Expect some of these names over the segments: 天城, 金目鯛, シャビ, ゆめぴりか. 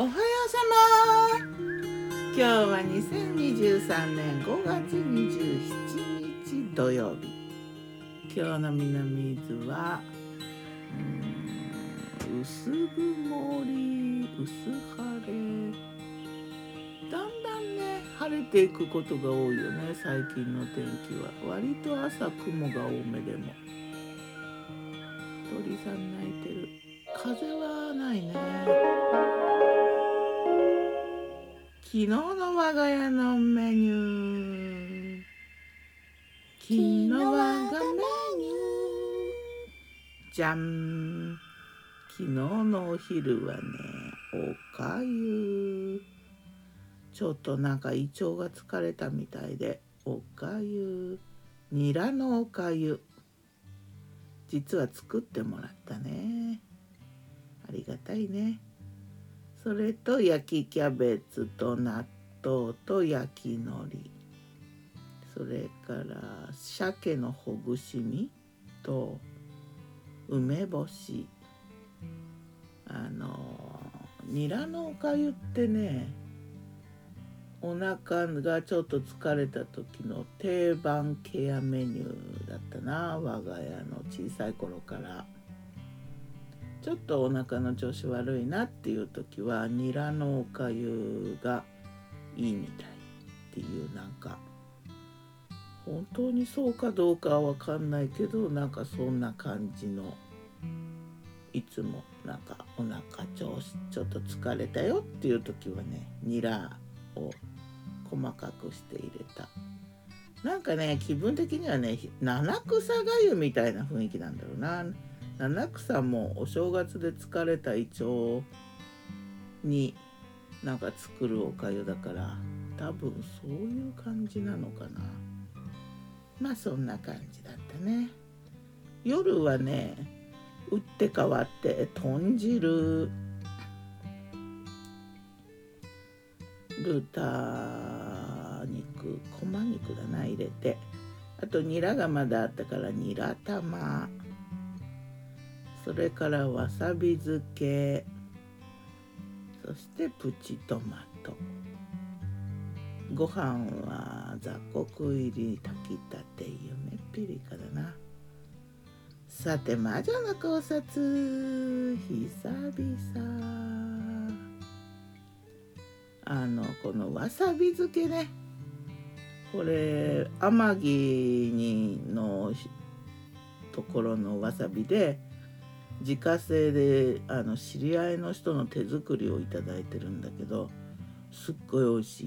おはようさま。今日は2023年5月27日土曜日。今日の南伊豆は薄曇り、薄晴れ。だんだんね、晴れていくことが多いよね。最近の天気は割と朝雲が多めでも鳥さん鳴いてる。風はないね。昨日の我が家のメニュー。昨日我がメニュー。じゃん。昨日のお昼はね、おかゆ。ちょっとなんか胃腸が疲れたみたいで、おかゆ。ニラのおかゆ。実は作ってもらったね。ありがたいね。それと焼きキャベツと納豆と焼き海苔、それから鮭のほぐし身と梅干し。ニラのおかゆってね、お腹がちょっと疲れた時の定番ケアメニューだったな、我が家の小さい頃から。ちょっとお腹の調子悪いなっていう時はニラのおかゆがいいみたいっていう、なんか本当にそうかどうかはわかんないけど、なんかそんな感じの、いつもなんかお腹調子ちょっと疲れたよっていう時はね、ニラを細かくして入れた。なんかね、気分的にはね、七草がゆみたいな雰囲気なんだろうな。七草もお正月で疲れた胃腸になんか作るおかゆだから、多分そういう感じなのかな。まあそんな感じだったね。夜はね、打って変わって豚汁、豚肉、こま肉だな、入れて、あとニラがまだあったからニラ玉、それからわさび漬け、そしてプチトマト。ご飯は雑穀入り炊きたて夢ピリカだな。さて、魔女の考察、久々。このわさび漬けね、これ天城のところのわさびで、自家製で知り合いの人の手作りをいただいてるんだけど、すっごい美味し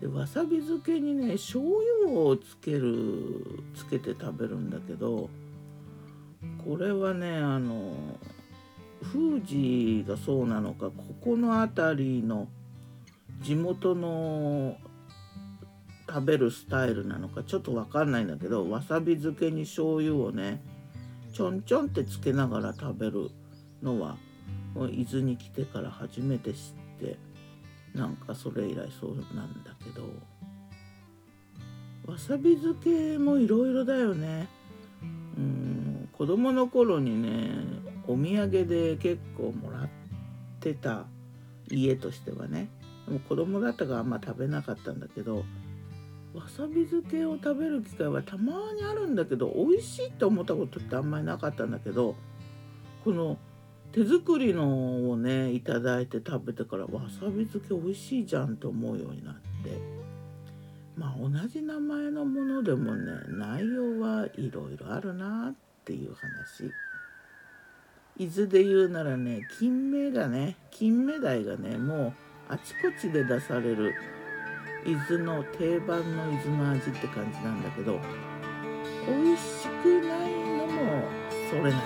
い。で、わさび漬けにね、醤油をつけて食べるんだけど、これはね、富士がそうなのか、ここの辺りの地元の食べるスタイルなのかちょっと分かんないんだけど、わさび漬けに醤油をね、ちょんちょんってつけながら食べるのは伊豆に来てから初めて知って、なんかそれ以来そうなんだけど、わさび漬けもいろいろだよね。子供の頃にね、お土産で結構もらってた、家としてはね。でも子供だったからあんま食べなかったんだけど、わさび漬けを食べる機会はたまにあるんだけど、美味しいって思ったことってあんまりなかったんだけど、この手作りのをね、いただいて食べてから、わさび漬け美味しいじゃんと思うようになって、まあ同じ名前のものでもね、内容はいろいろあるなっていう話。伊豆で言うならね、金目鯛がね、もうあちこちで出される伊豆の定番の伊豆の味って感じなんだけど、美味しくないのもそれなりにあ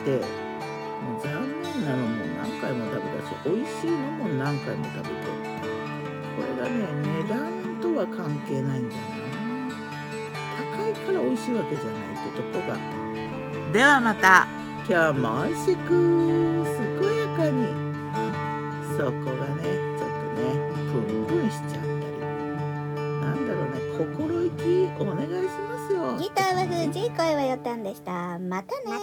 って、もう残念なのも何回も食べたし、美味しいのも何回も食べて、これがね、値段とは関係ないんだよね。高いから美味しいわけじゃないってとこが。ではまた。今日も美味しく健やかに。そこがね、ちょっとね、しちゃったり、なんだろうね、心意気お願いしますよ。ギターはフージー、声はよたんでした。またね。